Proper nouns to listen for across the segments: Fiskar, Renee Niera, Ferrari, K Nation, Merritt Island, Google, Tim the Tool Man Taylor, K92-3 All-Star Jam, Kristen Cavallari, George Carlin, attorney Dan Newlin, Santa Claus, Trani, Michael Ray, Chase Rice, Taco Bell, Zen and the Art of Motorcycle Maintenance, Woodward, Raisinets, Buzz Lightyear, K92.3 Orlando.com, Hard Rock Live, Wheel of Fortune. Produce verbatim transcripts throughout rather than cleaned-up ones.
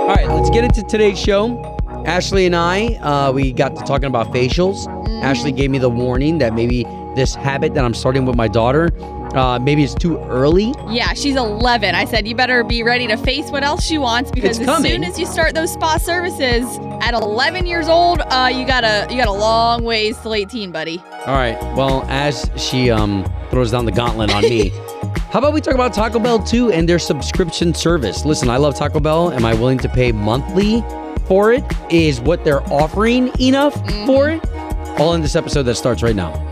All right, let's get into today's show. Ashley and I, uh, we got to talking about facials. Mm. Ashley gave me the warning that maybe this habit that I'm starting with my daughter, uh, maybe it's too early. Yeah, she's eleven. I said, you better be ready to face what else she wants, because as soon as you start those spa services at eleven years old, uh, you got a you got a long ways till eighteen, buddy. All right, well, as she um, throws down the gauntlet on me, how about we talk about Taco Bell, too, and their subscription service? Listen, I love Taco Bell. Am I willing to pay monthly for it? Is what they're offering enough mm-hmm. for it? All in this episode that starts right now.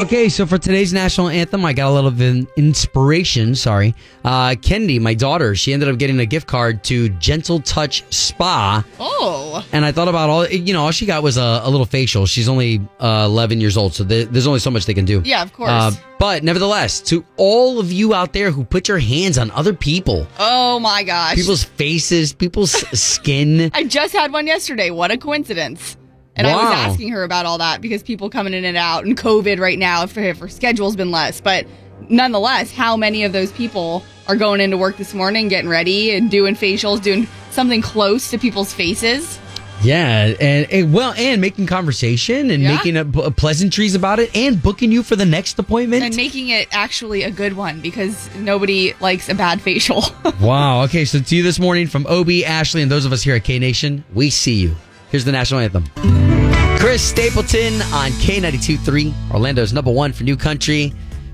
Okay, so for today's national anthem, I got a little bit of inspiration, sorry. Uh, Kendi, my daughter, she ended up getting a gift card to Gentle Touch Spa. Oh. And I thought about all, you know, all she got was a, a little facial. She's only uh, eleven years old, so th- there's only so much they can do. Yeah, of course. Uh, but nevertheless, to all of you out there who put your hands on other people. Oh, my gosh. People's faces, people's skin. I just had one yesterday. What a coincidence. And wow. I was asking her about all that because people coming in and out and COVID right now, if her, if her schedule's been less. But nonetheless, how many of those people are going into work this morning, getting ready and doing facials, doing something close to people's faces? Yeah. And, and well, and making conversation and yeah. making a, a pleasantries about it and booking you for the next appointment. And making it actually a good one, because nobody likes a bad facial. Wow. Okay. So to you this morning from Obi, Ashley, and those of us here at K Nation, we see you. Here's the national anthem. Chris Stapleton on K ninety-two point three, Orlando's number one for New Country.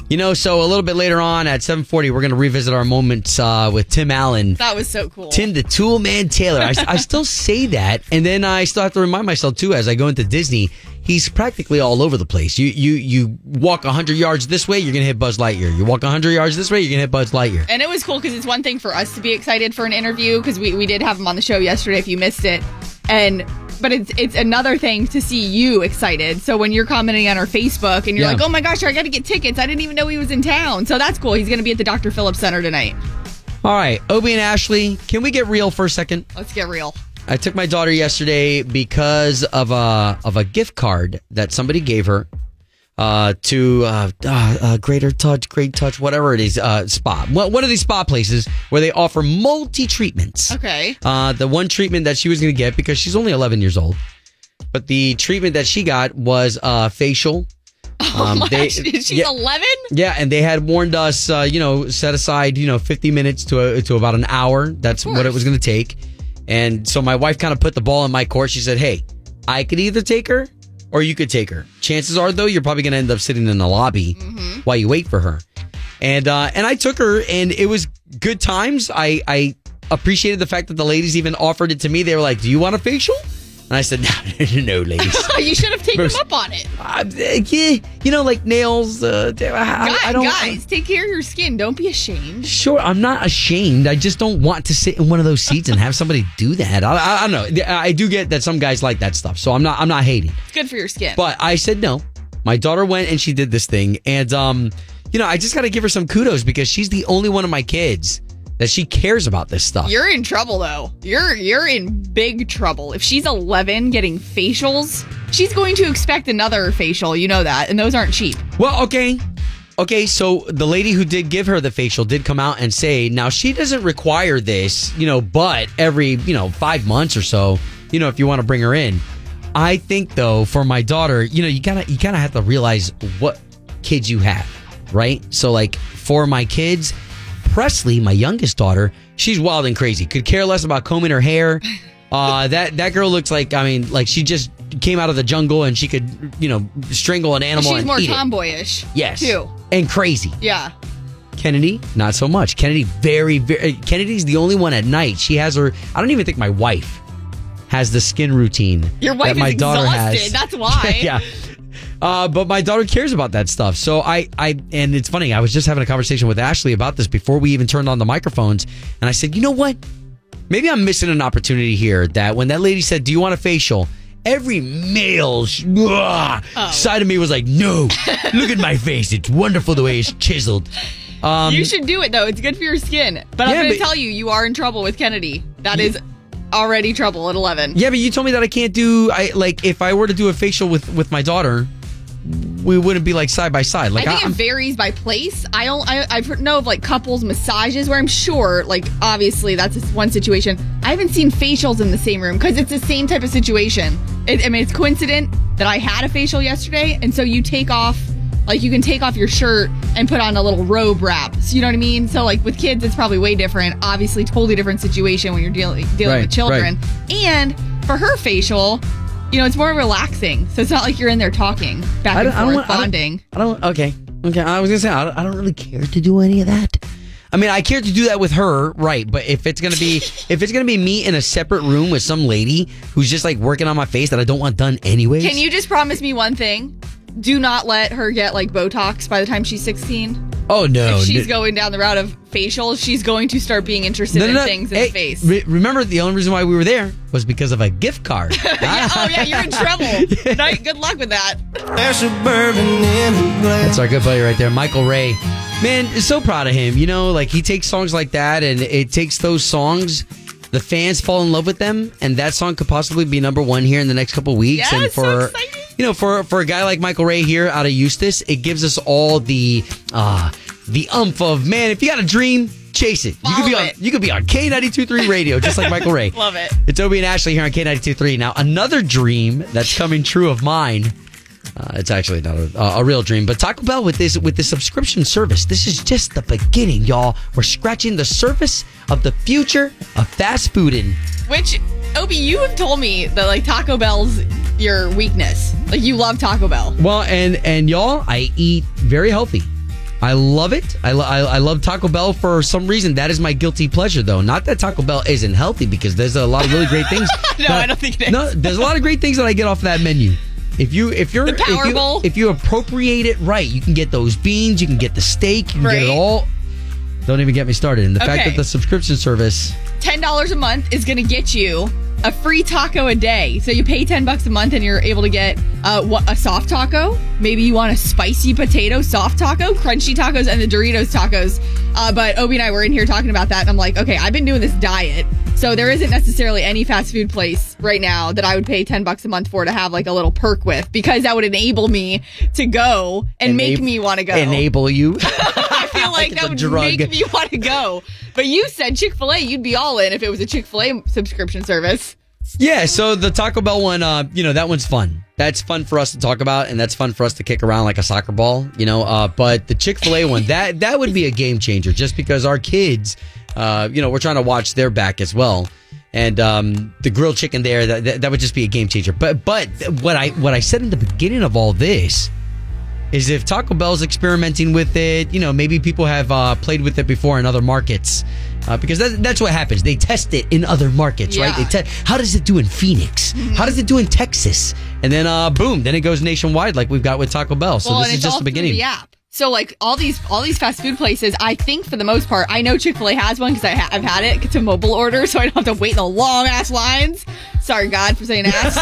You know, so a little bit later on at seven forty, we're going to revisit our moments uh, with Tim Allen. That was so cool. Tim the Tool Man Taylor. I, I still say that, and then I still have to remind myself, too, as I go into Disney, he's practically all over the place. You you you walk one hundred yards this way, you're going to hit Buzz Lightyear. You walk one hundred yards this way, you're going to hit Buzz Lightyear. And it was cool because it's one thing for us to be excited for an interview, because we, we did have him on the show yesterday if you missed it. And but it's it's another thing to see you excited. So when you're commenting on our Facebook and you're yeah. like, oh my gosh, I got to get tickets. I didn't even know he was in town. So that's cool. He's going to be at the Doctor Phillips Center tonight. All right. Obi and Ashley, can we get real for a second? Let's get real. I took my daughter yesterday because of a, of a gift card that somebody gave her uh, to uh, uh, uh, Greater Touch, Great Touch, whatever it is, uh, spa. Well, one of these spa places where they offer multi-treatments. Okay. Uh, the one treatment that she was going to get, because she's only eleven years old, but the treatment that she got was uh, facial. Oh um, my, they, she's yeah, eleven? Yeah, and they had warned us, uh, you know, set aside, you know, fifty minutes to, a, to about an hour. That's what it was going to take. And so my wife kind of put the ball in my court. She said, hey, I could either take her or you could take her. Chances are, though, you're probably going to end up sitting in the lobby mm-hmm. while you wait for her. And uh, and I took her, and it was good times. I, I appreciated the fact that the ladies even offered it to me. They were like, do you want a facial? And I said, no, no, ladies. You should have taken them up on it. Uh, yeah, you know, like nails. Uh, I, guys, I don't, guys I, take care of your skin. Don't be ashamed. Sure, I'm not ashamed. I just don't want to sit in one of those seats and have somebody do that. I, I, I don't know. I do get that some guys like that stuff, so I'm not. I'm not hating. It's good for your skin. But I said no. My daughter went and she did this thing, and um, you know, I just got to give her some kudos because she's the only one of my kids that she cares about this stuff. You're in trouble, though. You're you're in big trouble. If she's eleven getting facials, she's going to expect another facial. You know that. And those aren't cheap. Well, okay. Okay, so the lady who did give her the facial did come out and say, now, she doesn't require this, you know, but every, you know, five months or so, you know, if you want to bring her in. I think, though, for my daughter, you know, you gotta you kind of have to realize what kids you have, right? So, like, for my kids, Presley, my youngest daughter, she's wild and crazy. Could care less about combing her hair. Uh, that that girl looks like, I mean, like she just came out of the jungle and she could, you know, strangle an animal. She's and more eat tomboyish. It. Yes. Too. And crazy. Yeah. Kennedy, not so much. Kennedy, very, very. Kennedy's the only one at night. She has her. I don't even think my wife has the skin routine. Your wife that my is daughter exhausted. Has. That's why. Yeah. Uh, but my daughter cares about that stuff. So I, I, and it's funny. I was just having a conversation with Ashley about this before we even turned on the microphones. And I said, you know what? Maybe I'm missing an opportunity here that when that lady said, do you want a facial? Every male sh- oh. side of me was like, no, look at my face. It's wonderful the way it's chiseled. Um, you should do it, though. It's good for your skin. But yeah, I'm going to tell you, you are in trouble with Kennedy. That yeah. is already trouble at eleven. Yeah, but you told me that I can't do, I like, if I were to do a facial with, with my daughter, we wouldn't be like side by side. Like, I think I, it varies by place. I don't, I, I've heard no, of like couples massages where I'm sure, like, obviously that's one situation. I haven't seen facials in the same room because it's the same type of situation. It, I mean, it's coincident that I had a facial yesterday, and so you take off. Like, you can take off your shirt and put on a little robe wrap. So, you know what I mean? So, like, with kids, it's probably way different. Obviously, totally different situation when you're dealing, dealing right, with children. Right. And for her facial, you know, it's more relaxing. So, it's not like you're in there talking back and forth, want, bonding. I don't, I don't, okay. Okay. I was going to say, I don't, I don't really care to do any of that. I mean, I care to do that with her, right? But if it's gonna be if it's gonna be me in a separate room with some lady who's just like working on my face that I don't want done anyways. Can you just promise me one thing? Do not let her get like Botox by the time she's sixteen. Oh no! If she's no. going down the route of facials, she's going to start being interested no, no, in no. things in hey, the face. Re- remember, the only reason why we were there was because of a gift card. yeah, oh yeah, you're in trouble. yeah. no, good luck with that. There's a bourbon in the glass. That's our good buddy right there, Michael Ray. Man, so proud of him. You know, like he takes songs like that, and it takes those songs. The fans fall in love with them, and that song could possibly be number one here in the next couple weeks. Yeah, and for so exciting. You know, for for a guy like Michael Ray here out of Eustace, it gives us all the uh, the umph of, man, if you got a dream, chase it. Follow you could be on it. You could be on K ninety-two point three radio, just like Michael Ray. Love it. It's Obie and Ashley here on K ninety-two point three. Now, another dream that's coming true of mine. Uh, it's actually not a, uh, a real dream, but Taco Bell with this with the subscription service. This is just the beginning, y'all. We're scratching the surface of the future of fast fooding. Which, Obie, you have told me that like Taco Bell's your weakness. Like you love Taco Bell. Well, and and y'all, I eat very healthy. I love it. I, lo- I, I love Taco Bell for some reason. That is my guilty pleasure, though. Not that Taco Bell isn't healthy, because there's a lot of really great things. no, that, I don't think it is. No, there's a lot of great things that I get off that menu. If you if you're if you, if you appropriate it right, you can get those beans, you can get the steak, you can right. get it all. Don't even get me started. And the okay. fact that the subscription service, ten dollars a month is going to get you a free taco a day. So you pay ten bucks a month and you're able to get uh, a soft taco. Maybe you want a spicy potato soft taco, crunchy tacos, and the Doritos tacos. Uh, but Obie and I were in here talking about that, and I'm like, okay, I've been doing this diet. So there isn't necessarily any fast food place right now that I would pay ten bucks a month for to have like a little perk with, because that would enable me to go and Enab- make me want to go. Enable you? I feel like, like that would drug. make me want to go. But you said Chick-fil-A, you'd be all in if it was a Chick-fil-A subscription service. Yeah, so the Taco Bell one, uh, you know, that one's fun. That's fun for us to talk about, and that's fun for us to kick around like a soccer ball, you know. Uh, but the Chick-fil-A one, that that would be a game changer, just because our kids... Uh, you know, we're trying to watch their back as well, and um, the grilled chicken there that, that that would just be a game changer. But but what I what I said in the beginning of all this is, if Taco Bell's experimenting with it, you know, maybe people have uh, played with it before in other markets, uh, because that, that's what happens. They test it in other markets, yeah. right? They te- how does it do in Phoenix? Mm-hmm. How does it do in Texas? And then uh, boom, then it goes nationwide, like we've got with Taco Bell. So well, this is just the beginning. So like all these all these fast food places, I think for the most part, I know Chick-fil-A has one because ha- I've had it. It's a mobile order, so I don't have to wait in the long ass lines. Sorry, God, for saying ass.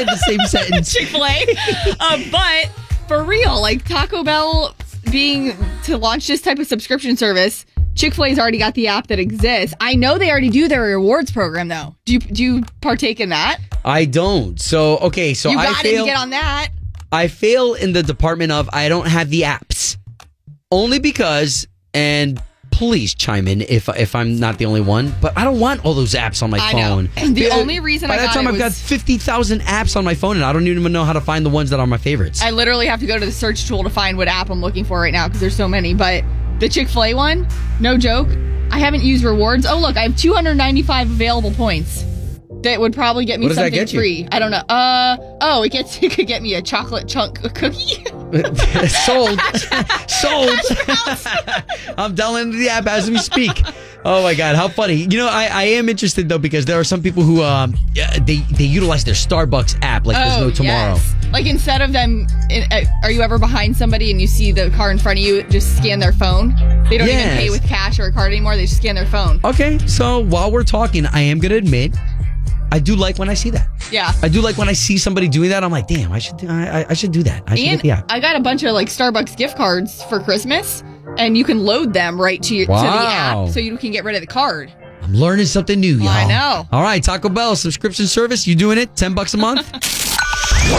In the same sentence. Chick-fil-A. uh, but for real, like Taco Bell being to launch this type of subscription service, Chick-fil-A's already got the app that exists. I know they already do their rewards program, though. Do you, do you partake in that? I don't. So, okay. So you got I to fail- get on that. I fail in the department of I don't have the apps, only because, and please chime in if if I'm not the only one, but I don't want all those apps on my I phone. Know. The but, only reason I got it by that time I've was, got fifty thousand apps on my phone, and I don't even know how to find the ones that are my favorites. I literally have to go to the search tool to find what app I'm looking for right now, because there's so many. But the Chick-fil-A one, no joke, I haven't used rewards. Oh look, I have two hundred ninety-five available points. That would probably get me something get free. I don't know. Uh oh, it gets it could get me a chocolate chunk cookie. Sold, sold. I'm downloading the app as we speak. Oh my God, how funny. You know, I, I am interested though, because there are some people who um they they utilize their Starbucks app like oh, there's no tomorrow. Yes. Like instead of them, are you ever behind somebody and you see the car in front of you, just scan their phone? They don't yes. even pay with cash or a card anymore. They just scan their phone. Okay, so while we're talking, I am going to admit, I do like when I see that. Yeah. I do like when I see somebody doing that. I'm like, damn, I should do, I, I should do that. I should and get, yeah. I got a bunch of like Starbucks gift cards for Christmas, and you can load them right to, your, wow. to the app so you can get rid of the card. I'm learning something new, y'all. I know. All right, Taco Bell subscription service. You doing it? ten bucks a month?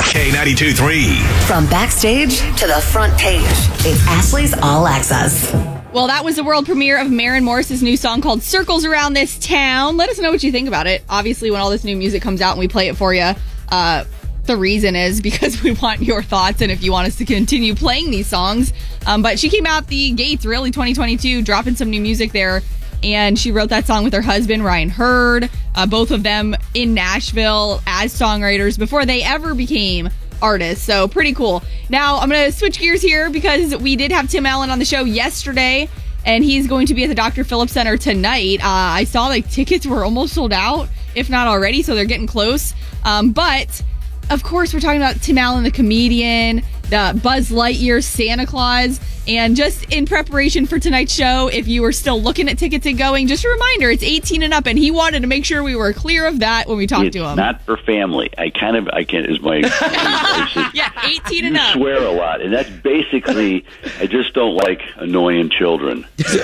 K ninety-two three. From backstage to the front page, it's Ashley's All Access. Well, that was the world premiere of Maren Morris' new song called Circles Around This Town. Let us know what you think about it. Obviously, when all this new music comes out and we play it for you, uh, the reason is because we want your thoughts and if you want us to continue playing these songs. Um, but she came out the gates, really, twenty twenty-two, dropping some new music there. And she wrote that song with her husband, Ryan Hurd, uh, both of them in Nashville as songwriters before they ever became artists, so pretty cool. Now I'm going to switch gears here because we did have Tim Allen on the show yesterday, and he's going to be at the Doctor Phillips Center tonight. Uh, I saw the tickets were almost sold out, if not already, so they're getting close. Um, but of course, we're talking about Tim Allen, the comedian, the Buzz Lightyear, Santa Claus, and just in preparation for tonight's show, if you were still looking at tickets and going, just a reminder, it's eighteen and up, and he wanted to make sure we were clear of that when we talked it's to him. It's not for family. I kind of, I can't, is my... my yeah, eighteen you and up. You swear a lot, and that's basically, I just don't like annoying children. It's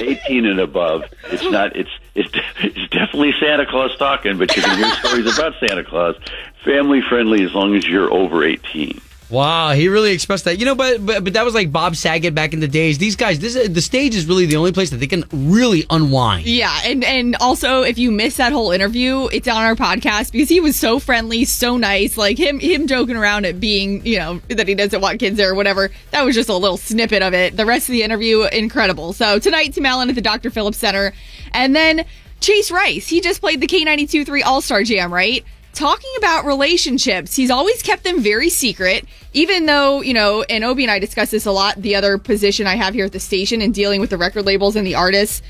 eighteen and above. It's not, it's, it's, it's definitely Santa Claus talking, but you can hear stories about Santa Claus. Family friendly as long as you're over eighteen. Wow, he really expressed that. You know, but, but but that was like Bob Saget back in the days. These guys, this the stage is really the only place that they can really unwind. Yeah, and, and also if you miss that whole interview, it's on our podcast because he was so friendly, so nice. Like him him joking around at being, you know, that he doesn't want kids there or whatever. That was just a little snippet of it. The rest of the interview, incredible. So tonight, Tim Allen at the Doctor Phillips Center. And then Chase Rice, he just played the K ninety-two three All-Star Jam, right? Talking about relationships, he's always kept them very secret, even though, you know, and Obi and I discuss this a lot, the other position I have here at the station and dealing with the record labels and the artists.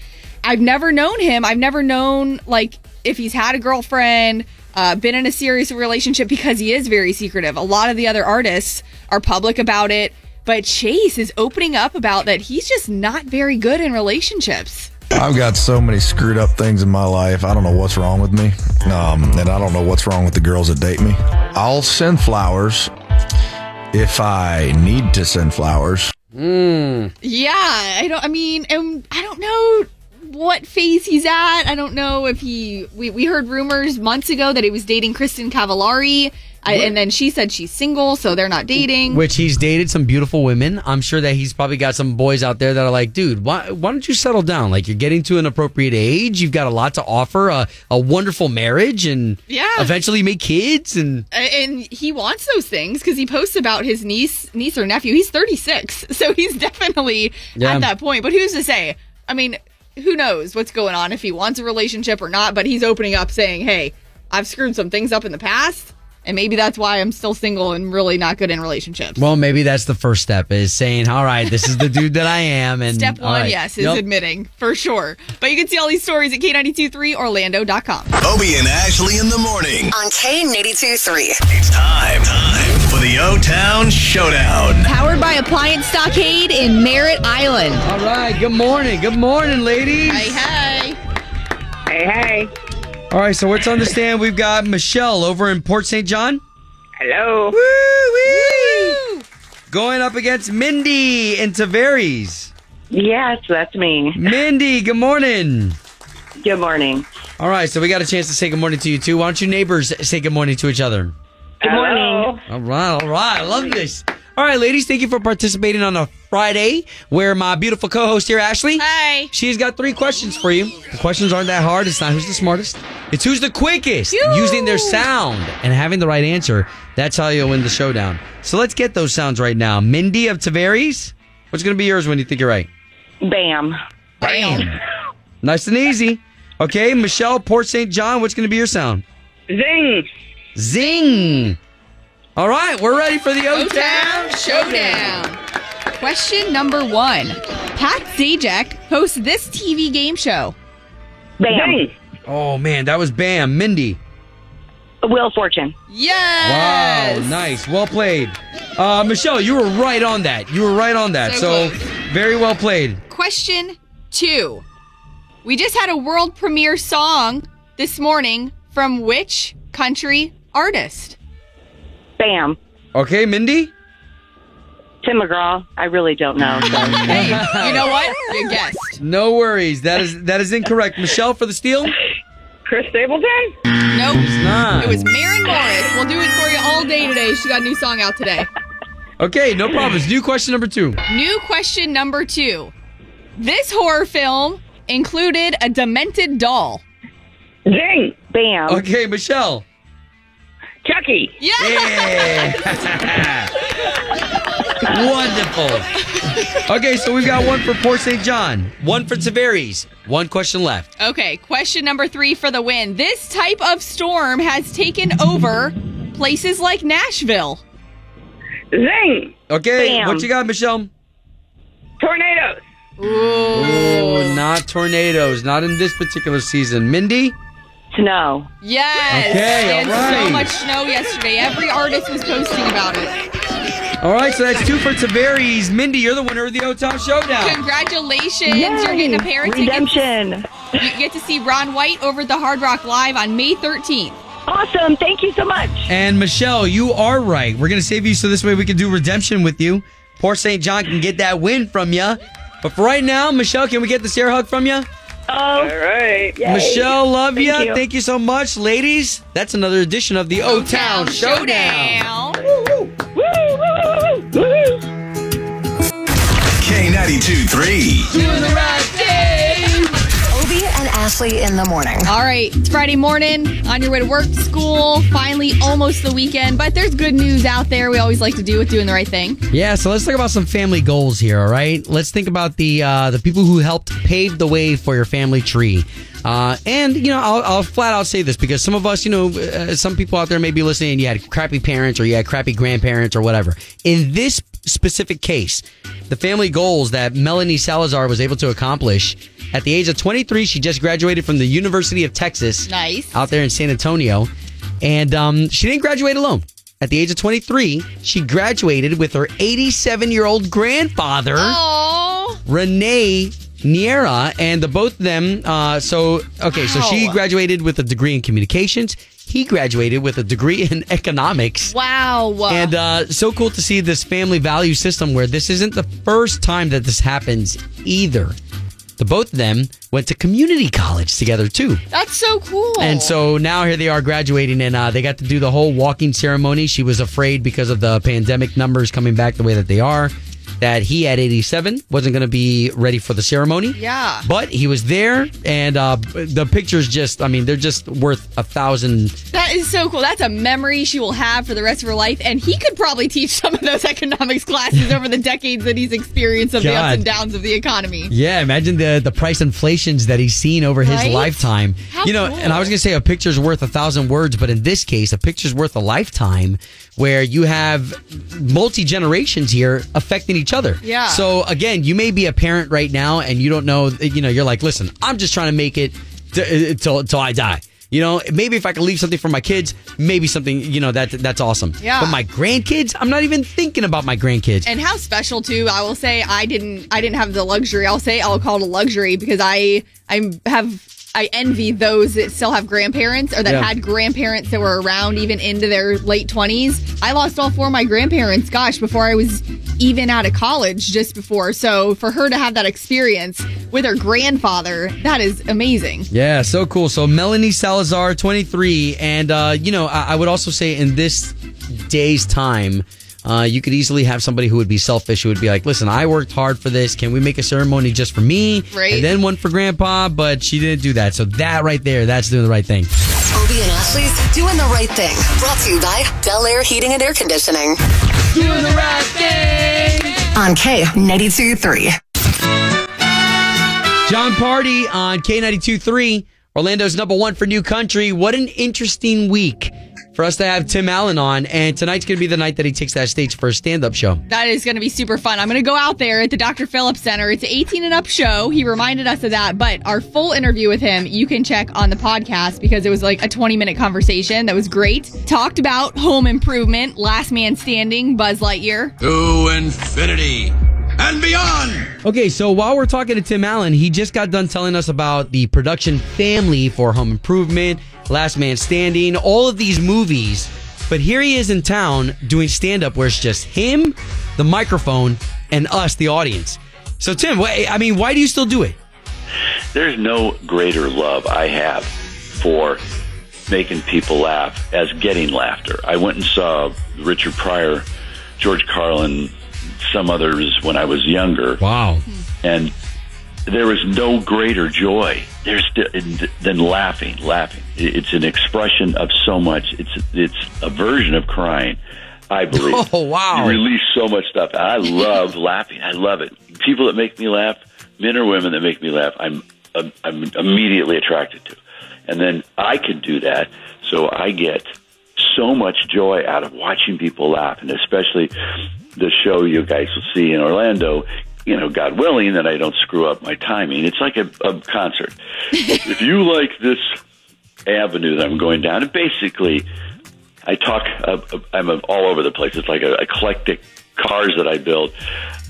I've never known him. I've never known, like, if he's had a girlfriend, uh, been in a serious relationship, because he is very secretive. A lot of the other artists are public about it, but Chase is opening up about that he's just not very good in relationships. I've got so many screwed up things in my life. I don't know what's wrong with me. Um, and I don't know what's wrong with the girls that date me. I'll send flowers if I need to send flowers. Mm. Yeah, I don't, I mean, and I don't know what phase he's at. I don't know if he, we, we heard rumors months ago that he was dating Kristen Cavallari. I, and then she said she's single, so they're not dating. Which he's dated some beautiful women. I'm sure that he's probably got some boys out there that are like, dude, why why don't you settle down? Like, you're getting to an appropriate age. You've got a lot to offer, uh, a wonderful marriage, and yeah. eventually make kids. And and he wants those things because he posts about his niece, niece or nephew. He's thirty-six, so he's definitely yeah. at that point. But who's to say? I mean, who knows what's going on, if he wants a relationship or not, but he's opening up saying, hey, I've screwed some things up in the past. And maybe that's why I'm still single and really not good in relationships. Well, maybe that's the first step, is saying, all right, this is the dude that I am. And step one, right. yes, is nope. admitting, for sure. But you can see all these stories at K ninety-two three Orlando dot com. Obie and Ashley in the morning. On K ninety-two three. It's time, time for the O-Town Showdown. Powered by Appliance Stockade in Merritt Island. All right, good morning. Good morning, ladies. Hey, hey. Hey, hey. All right, so let's understand we've got Michelle over in Port Saint John. Hello. Woo, woo. Going up against Mindy in Tavares. Yes, that's me. Mindy, good morning. Good morning. All right, so we got a chance to say good morning to you two. Why don't you neighbors say good morning to each other? Good morning. All right, all right. I love this. All right, ladies, thank you for participating on a Friday, where my beautiful co-host here, Ashley. Hi. She's got three questions for you. The questions aren't that hard. It's not who's the smartest. It's who's the quickest. Yoo. Using their sound and having the right answer. That's how you'll win the showdown. So let's get those sounds right now. Mindy of Tavares, what's going to be yours when you think you're right? Bam. Bam. Nice and easy. Okay, Michelle, Port Saint John, what's going to be your sound? Zing. Zing. All right, we're ready for the O-Town Showdown. Showdown. Question number one. Pat Sajak hosts this T V game show? Bam. Oh, man, that was Bam. Mindy. Wheel Fortune. Yes. Wow, nice. Well played. Uh, Michelle, you were right on that. You were right on that. So, so very well played. Question two. We just had a world premiere song this morning from which country artist? Bam. Okay, Mindy? Tim McGraw. I really don't know. So. Hey, you know what? You guessed. No worries. That is that is incorrect. Michelle, for the steal? Chris Stapleton? Nope. It's not. It was Maren Morris. We'll do it for you all day today. She got a new song out today. Okay, no problems. New question number two. New question number two. This horror film included a demented doll. Dang. Bam. Okay, Michelle. Chucky. Yes! Yeah. Wonderful. Okay, so we've got one for Port Saint John, one for Tavares, one question left. Okay, question number three for the win. This type of storm has taken over places like Nashville. Zing. Okay, Bam. What you got, Michelle? Tornadoes. Ooh. Ooh, not tornadoes, not in this particular season. Mindy? Snow. Yes. Okay, and all right. So much snow yesterday. Every artist was posting about it. All right, so that's two for Tavares. Mindy, you're the winner of the O-Town Showdown. Congratulations. Yay. You're getting a pair of Redemption. tickets. You get to see Ron White over at the Hard Rock Live on May thirteenth. Awesome. Thank you so much. And Michelle, you are right. We're going to save you so this way we can do Redemption with you. Port Saint John can get that win from you. But for right now, Michelle, can we get this air hug from you? Oh. All right. Yay. Michelle, love Thank ya. you. Thank you so much. Ladies, that's another edition of the O-Town, O-Town Showdown. Showdown. Woo-hoo. Woo-hoo. Woo-hoo. K ninety-two three. Do the right thing. Obie and Ashley in the morning. All right. It's Friday morning. On your way to work, school. Finally, almost the weekend. But there's good news out there. We always like to do with doing the right thing. Yeah, so let's talk about some family goals here, all right? Let's think about the uh, the people who helped pave the way for your family tree. Uh, and, you know, I'll, I'll flat out say this because some of us, you know, uh, some people out there may be listening and you had crappy parents or you had crappy grandparents or whatever. In this specific case, the family goals that Melanie Salazar was able to accomplish at the age of twenty-three, she just graduated from the University of Texas. Nice. Out there in San Antonio. And um, she didn't graduate alone. At the age of twenty-three, she graduated with her eighty-seven-year-old grandfather, Aww. Renee Niera, and the both of them, uh, so, okay, Ow. so she graduated with a degree in communications. He graduated with a degree in economics. Wow. And uh, so cool to see this family value system where this isn't the first time that this happens either. The both of them went to community college together, too. That's so cool. And so now here they are graduating, and uh, they got to do the whole walking ceremony. She was afraid because of the pandemic numbers coming back the way that they are, that he at eighty-seven wasn't going to be ready for the ceremony. Yeah. But he was there, and uh, the pictures just, I mean, they're just worth a thousand. That is so cool. That's a memory she will have for the rest of her life, and he could probably teach some of those economics classes over the decades that he's experienced of God. the ups and downs of the economy. Yeah, imagine the, the price inflations that he's seen over right? his lifetime. How you know, cool. And I was going to say a picture's worth a thousand words, but in this case, a picture's worth a lifetime where you have multi-generations here affecting each other. Yeah. So again, you may be a parent right now and you don't know, you know, you're like, listen, I'm just trying to make it t- till till I die. You know, maybe if I could leave something for my kids, maybe something, you know, that that's awesome. Yeah. But my grandkids, I'm not even thinking about my grandkids. And how special too, I will say I didn't I didn't have the luxury. I'll say I'll call it a luxury because I I have I envy those that still have grandparents or that yeah. had grandparents that were around even into their late twenties. I lost all four of my grandparents, gosh, before I was even out of college, just before. So for her to have that experience with her grandfather, that is amazing. Yeah, so cool. So Melanie Salazar, twenty-three. And, uh, you know, I, I would also say in this day's time, Uh, you could easily have somebody who would be selfish, who would be like, listen, I worked hard for this. Can we make a ceremony just for me? Right. And then one for Grandpa, but she didn't do that. So that right there, that's doing the right thing. Obie and Ashley's Doing the Right Thing. Brought to you by Del Air Heating and Air Conditioning. Doing the right thing. On K ninety-two three. John Party on K ninety-two three. Orlando's number one for new country. What an interesting week. for us to have Tim Allen on. And tonight's going to be the night that he takes that stage for a stand-up show. That is going to be super fun. I'm going to go out there at the Doctor Phillips Center. It's an eighteen and up show. He reminded us of that. But our full interview with him, you can check on the podcast because it was like a twenty-minute conversation that was great. Talked about Home Improvement, Last Man Standing, Buzz Lightyear. To infinity and beyond. Okay, so while we're talking to Tim Allen, he just got done telling us about the production family for Home Improvement, Last Man Standing, all of these movies. But here he is in town doing stand-up where it's just him, the microphone, and us, the audience. So, Tim, I mean, why do you still do it? There's no greater love I have for making people laugh as getting laughter. I went and saw Richard Pryor, George Carlin, some others when I was younger. Wow. And there was no greater joy there's than laughing, laughing. It's an expression of so much. It's it's a version of crying, I believe. Oh, wow. You release so much stuff. I love laughing. I love it. People that make me laugh, men or women that make me laugh, I'm I'm, I'm immediately attracted to. And then I could do that, so I get so much joy out of watching people laugh, and especially the show you guys will see in Orlando, you know, God willing that I don't screw up my timing. It's like a, a concert. If you like this avenue that I'm going down, and basically I talk, uh, I'm all over the place. It's like a eclectic cars that I build.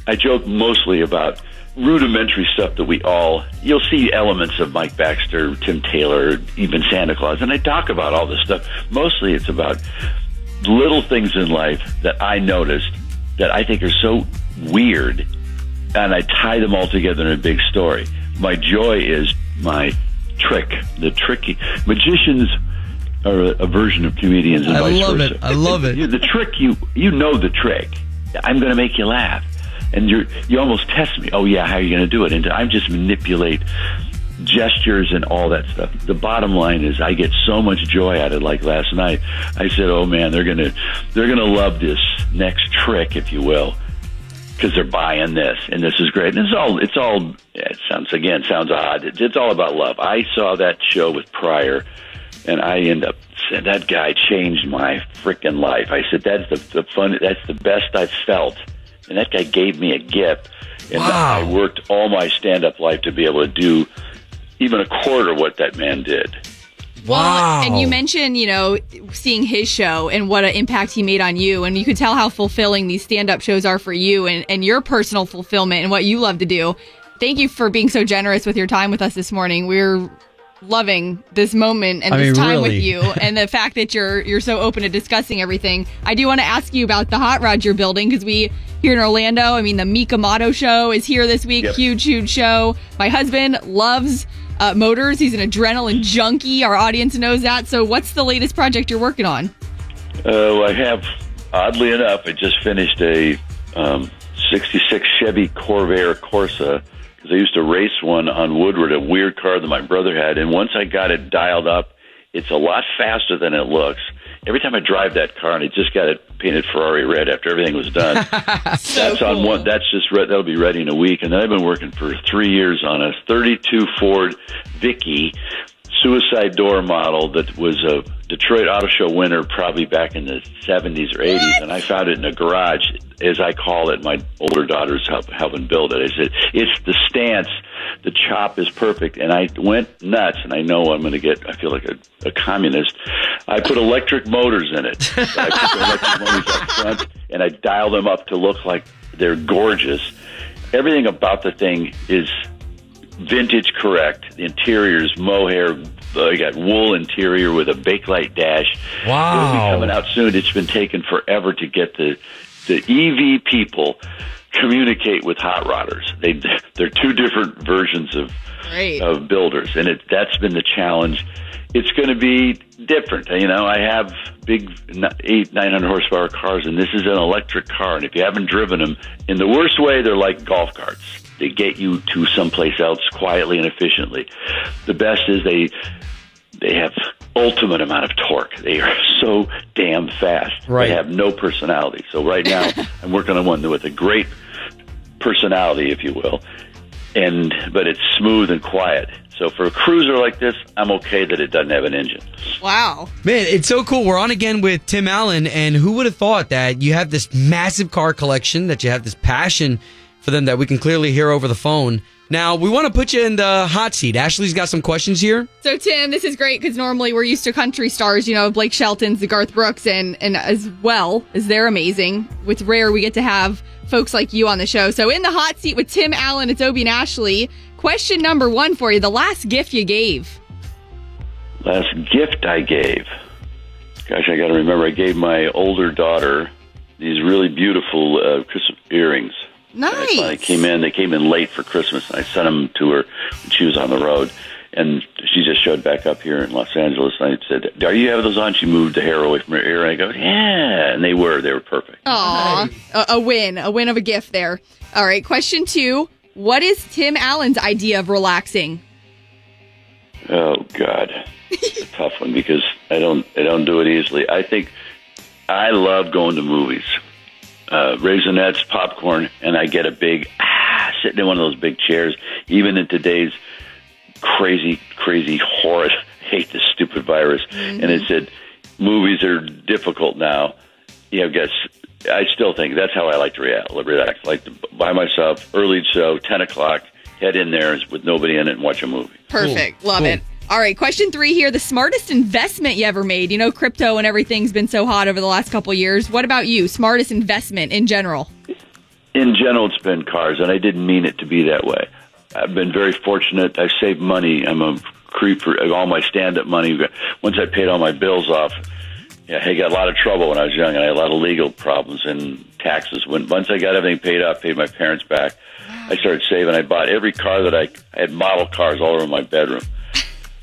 I joke mostly about rudimentary stuff that we all, you'll see elements of Mike Baxter, Tim Taylor, even Santa Claus. And I talk about all this stuff. Mostly it's about little things in life that I noticed that I think are so weird, and I tie them all together in a big story. My joy is my trick, the tricky. Magicians are a, a version of comedians and I vice love versa. It. I love it. The trick, you you know the trick. I'm going to make you laugh. And you you almost test me. Oh, yeah, how are you going to do it? And I just manipulate gestures and all that stuff. The bottom line is I get so much joy out of it. Like last night, I said, oh, man, they're going to they're gonna love this next trick, if you will, because they're buying this, and this is great. And it's all, it's all, it sounds, again, sounds odd. It's, it's all about love. I saw that show with Pryor, and I end up saying, that guy changed my freaking life. I said, that's the, the fun, that's the best I've felt. And that guy gave me a gift. And wow. I worked all my stand-up life to be able to do even a quarter what that man did. Wow. Well, and you mentioned, you know, seeing his show and what an impact he made on you. And you could tell how fulfilling these stand-up shows are for you and, and your personal fulfillment and what you love to do. Thank you for being so generous with your time with us this morning. We're loving this moment and I this mean, time really. with you and the fact that you're you're so open to discussing everything. I do want to ask you about the hot rod you're building, because we here in Orlando, I mean, the Mika Motto show is here this week. Yep. Huge, huge show. My husband loves uh, motors. He's an adrenaline junkie. Our audience knows that. So what's the latest project you're working on? Oh, uh, I have, oddly enough, I just finished a um, sixty-six Chevy Corvair Corsa. Because I used to race one on Woodward, a weird car that my brother had. And once I got it dialed up, it's a lot faster than it looks. Every time I drive that car, and I just got it painted Ferrari red after everything was done. so that's on cool. one. That's just re- that'll be ready in a week. And then I've been working for three years on a thirty-two Ford Vicky suicide door model that was a Detroit Auto Show winner probably back in the seventies or eighties. What? And I found it in a garage, as I call it. My older daughter's help, helping build it. I said, it's the stance, the chop is perfect. And I went nuts, and I know I'm going to get, I feel like a, a communist. I put electric motors in it. So I put electric motors up front, and I dial them up to look like they're gorgeous. Everything about the thing is vintage correct. The interior's mohair. I got wool interior with a bakelite dash. Wow. It'll be coming out soon. It's been taking forever to get the the E V people communicate with hot rodders. They they're two different versions of Great. of builders, and it that's been the challenge. It's going to be different. You know, I have big eight, nine hundred horsepower cars, and this is an electric car. And if you haven't driven them, in the worst way, they're like golf carts. They get you to someplace else quietly and efficiently. The best is they they have ultimate amount of torque. They are so damn fast. Right. They have no personality. So right now, I'm working on one with a great personality, if you will, and but it's smooth and quiet. So for a cruiser like this, I'm okay that it doesn't have an engine. Wow. Man, it's so cool. We're on again with Tim Allen, and who would have thought that you have this massive car collection, that you have this passion for them that we can clearly hear over the phone. Now, we want to put you in the hot seat. Ashley's got some questions here. So, Tim, this is great because normally we're used to country stars, you know, Blake Shelton's, the Garth Brooks, and, and as well as they're amazing. It's rare we get to have folks like you on the show. So, in the hot seat with Tim Allen, it's Obie and Ashley. Question number one for you, the last gift you gave. Last gift I gave? Gosh, I got to remember, I gave my older daughter these really beautiful uh, Christmas earrings. Nice. I came in. They came in late for Christmas, and I sent them to her when she was on the road. And she just showed back up here in Los Angeles, and I said, "Are you having those on?" She moved the hair away from her ear, and I go, "Yeah." And they were. They were perfect. Aw, nice. a, a win. A win of a gift there. All right, question two. What is Tim Allen's idea of relaxing? Oh, God. It's a tough one because I don't, I don't do it easily. I think I love going to movies. Uh, Raisinets, popcorn, and I get a big, ah, sitting in one of those big chairs. Even in today's crazy, crazy, horrid, hate this stupid virus. Mm-hmm. And it said, movies are difficult now. Yeah, I guess, I still think that's how I like to react, relax. I like to by myself, early show, ten o'clock, head in there with nobody in it and watch a movie. Perfect. Ooh. Love Ooh. It. All right, question three here. The smartest investment you ever made. You know, crypto and everything's been so hot over the last couple of years. What about you? Smartest investment in general? In general, it's been cars, and I didn't mean it to be that way. I've been very fortunate. I've saved money. I'm a creeper. All my stand-up money. Once I paid all my bills off, yeah, I got a lot of trouble when I was young, and I had a lot of legal problems and taxes. When Once I got everything paid off, paid my parents back, I started saving. I bought every car that I, I had model cars all over my bedroom.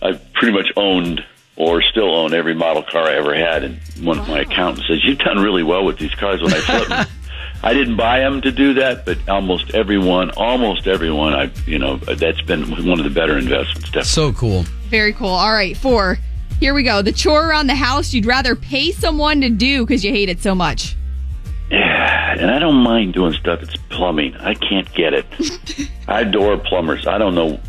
I pretty much owned or still own every model car I ever had. And one wow. of my accountants says, "You've done really well with these cars when I flip them." I didn't buy them to do that, but almost everyone, almost everyone, I, you know, that's been one of the better investments. Definitely. So cool. Very cool. All right. Four. Here we go. The chore around the house you'd rather pay someone to do because you hate it so much. Yeah, and I don't mind doing stuff. It's plumbing. I can't get it. I adore plumbers. I don't know.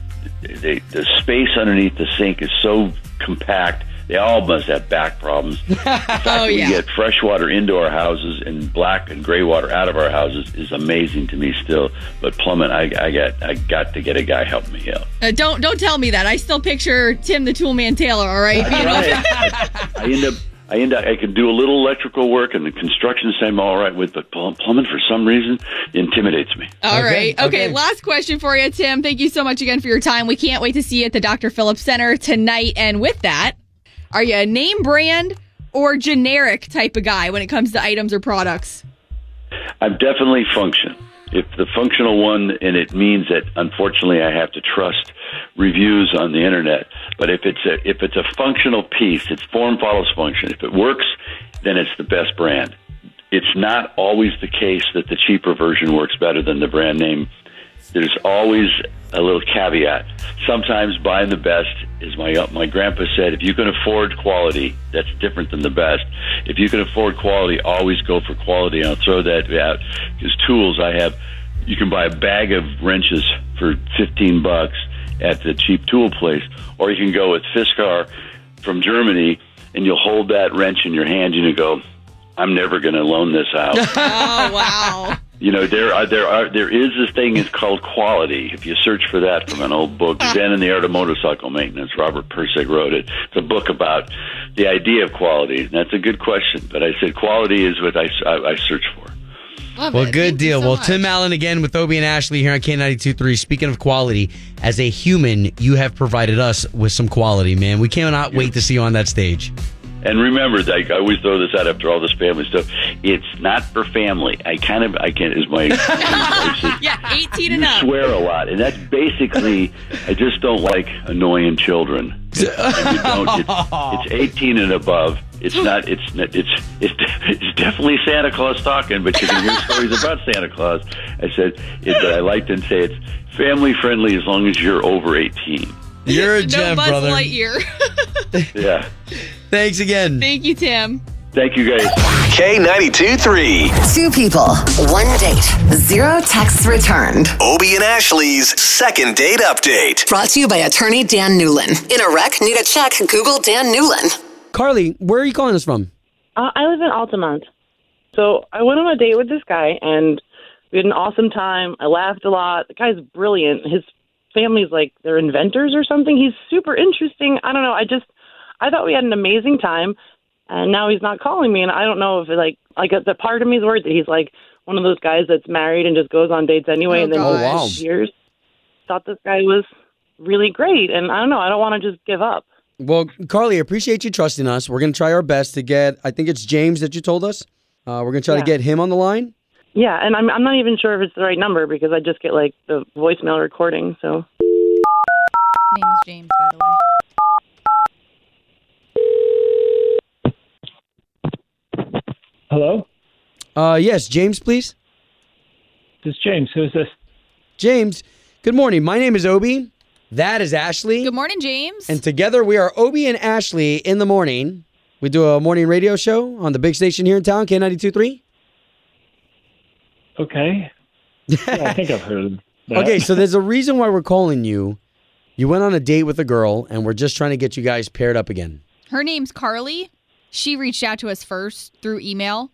They, the space underneath the sink is so compact. They all must have back problems. The fact oh, that we yeah. get fresh water into our houses and black and gray water out of our houses is amazing to me still. But plumbing, I, I got I got to get a guy help me out. Uh, don't don't tell me that. I still picture Tim the Tool Man Taylor. All right, you know? I, I end up I end up I can do a little electrical work and the construction side I'm all right with, but plumbing for some reason intimidates me. All okay, right, okay. okay. Last question for you, Tim. Thank you so much again for your time. We can't wait to see you at the Doctor Phillips Center tonight. And with that. Are you a name brand or generic type of guy when it comes to items or products? I'm definitely function. If the functional one, and it means that unfortunately I have to trust reviews on the internet. But if it's a if it's a functional piece, it's form follows function. If it works, then it's the best brand. It's not always the case that the cheaper version works better than the brand name. There's always a little caveat. Sometimes buying the best is my my grandpa said, if you can afford quality, that's different than the best. If you can afford quality, always go for quality. And I'll throw that out because tools I have, you can buy a bag of wrenches for fifteen bucks at the cheap tool place, or you can go with Fiskar from Germany, and you'll hold that wrench in your hand and you go, I'm never going to loan this out. Oh, wow. You know, there are, there are there is this thing is called quality. If you search for that from an old book, Zen and the Art of Motorcycle Maintenance, Robert Pirsig wrote it. It's a book about the idea of quality. And that's a good question, but I said quality is what I, I, I search for. Love well, it. Good Thank deal. So well, much. Tim Allen again with Obie and Ashley here on K ninety-two point three. Speaking of quality, as a human, you have provided us with some quality, man. We cannot yeah. wait to see you on that stage. And remember, I always throw this out after all this family stuff. It's not for family. I kind of, I can't, is my. my yeah, eighteen and up. You swear a lot. And that's basically, I just don't like annoying children. It's, you don't, it's, it's eighteen and above. It's not, it's, it's, it's, it's definitely Santa Claus talking, but you can hear stories about Santa Claus. I said, it, I liked and say it's family friendly as long as you're over eighteen. You're a gem, no Buzz brother. Lightyear. yeah. Thanks again. Thank you, Tim. Thank you, guys. K ninety-two three. Two people, one date, zero texts returned. Obie and Ashley's second date update. Brought to you by attorney Dan Newlin. In a wreck, need a check, Google Dan Newlin. Carly, where are you calling us from? Uh, I live in Altamont. So I went on a date with this guy, and we had an awesome time. I laughed a lot. The guy's brilliant. His family's like, they're inventors or something. He's super interesting. I don't know. I just, I thought we had an amazing time. And now he's not calling me, and I don't know if, like, like the part of me is worried that he's, like, one of those guys that's married and just goes on dates anyway, oh, and then oh, wow. years. Thought this guy was really great, and I don't know. I don't want to just give up. Well, Carly, I appreciate you trusting us. We're going to try our best to get, I think it's James that you told us. Uh, we're going to try yeah. to get him on the line. Yeah, and I'm I'm not even sure if it's the right number because I just get, like, the voicemail recording, so. His name is James, by the way. Hello? Uh, yes, James, please. This is James. Who is this? James, good morning. My name is Obie. That is Ashley. Good morning, James. And together we are Obie and Ashley in the morning. We do a morning radio show on the big station here in town, K ninety-two three. Okay. Yeah, I think I've heard of that. Okay, so there's a reason why we're calling you. You went on a date with a girl, and we're just trying to get you guys paired up again. Her name's Carly. She reached out to us first through email,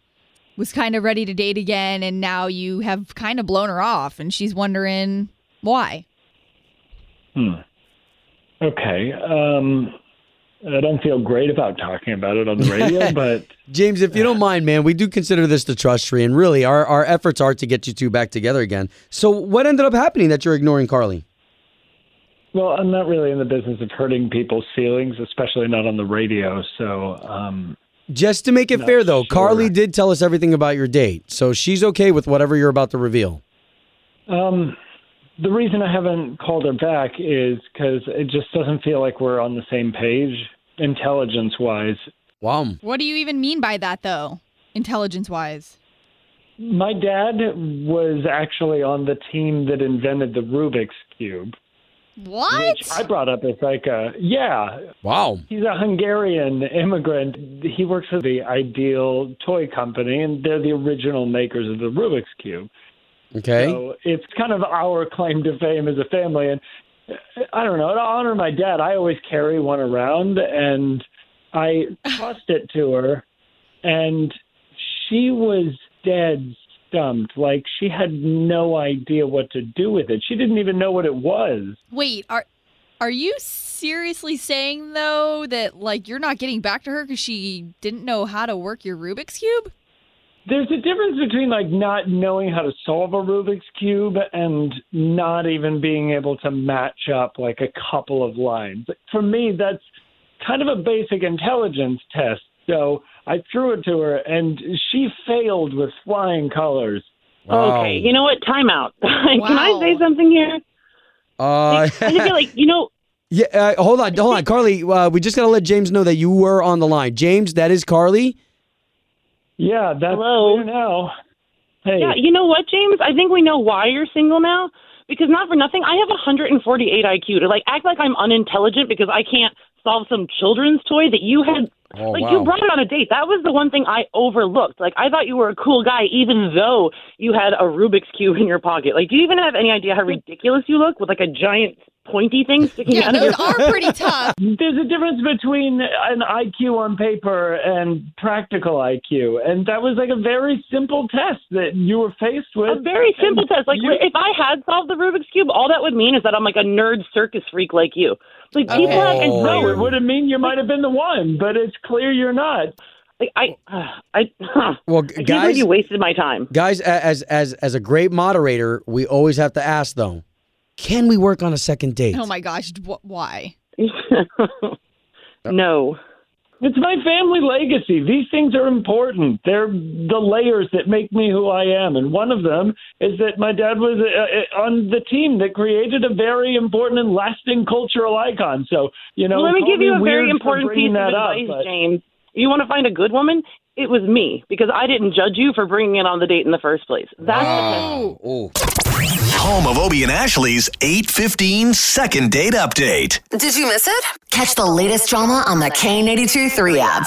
was kind of ready to date again, and now you have kind of blown her off, and she's wondering why. Hmm. Okay. Um, I don't feel great about talking about it on the radio, but... James, if you don't mind, man, we do consider this the trust tree, and really, our, our efforts are to get you two back together again. So what ended up happening that you're ignoring Carly? Well, I'm not really in the business of hurting people's feelings, especially not on the radio. So, um, just to make it fair, though, sure. Carly did tell us everything about your date, so she's okay with whatever you're about to reveal. Um, the reason I haven't called her back is because it just doesn't feel like we're on the same page, intelligence-wise. Wow. What do you even mean by that, though, intelligence-wise? My dad was actually on the team that invented the Rubik's Cube. What? Which I brought up as like a, yeah. Wow. He's a Hungarian immigrant. He works for the Ideal Toy Company, and they're the original makers of the Rubik's Cube. Okay. So it's kind of our claim to fame as a family. And I don't know, to honor my dad, I always carry one around, and I tossed it to her, and she was dead dumped. Like, she had no idea what to do with it. She didn't even know what it was. Wait, are are you seriously saying, though, that, like, you're not getting back to her because she didn't know how to work your Rubik's Cube? There's a difference between, like, not knowing how to solve a Rubik's Cube and not even being able to match up, like, a couple of lines. For me, that's kind of a basic intelligence test. So I threw it to her, and she failed with flying colors. Wow. Okay, you know what? Time out. Can wow. I say something here? Uh, like, I feel like, you know... Yeah, uh, hold on, hold on. Carly, uh, we just got to let James know that you were on the line. James, that is Carly? Yeah, that's Hello. Clear now. Hey. Yeah, you know what, James? I think we know why you're single now, because not for nothing, I have one forty-eight I Q to, like, act like I'm unintelligent because I can't solve some children's toy that you had... Oh, like, wow. You brought it on a date. That was the one thing I overlooked. Like, I thought you were a cool guy, even though you had a Rubik's Cube in your pocket. Like, do you even have any idea how ridiculous you look with, like, a giant pointy thing sticking yeah, out of your... Yeah, those are pretty tough. There's a difference between an I Q on paper and practical I Q. And that was, like, a very simple test that you were faced with. A very simple test. Like, you... if I had solved the Rubik's Cube, all that would mean is that I'm, like, a nerd circus freak like you. Like, people oh. have, and no, it would have mean you might have been the one, but it's clear you're not. Like, I, uh, I, huh. well, I guys, believe you wasted my time. Guys, as as as a great moderator, we always have to ask though, can we work on a second date? Oh my gosh, wh- why? No. It's my family legacy. These things are important. They're the layers that make me who I am. And one of them is that my dad was uh, on the team that created a very important and lasting cultural icon. So, you know, well, let me give you a very important piece of advice, up, James. You want to find a good woman? It was me, because I didn't judge you for bringing it on the date in the first place. That's wow. the Home of Obie and Ashley's eight fifteen second date update. Did you miss it? Catch the latest drama on the K ninety-two three app.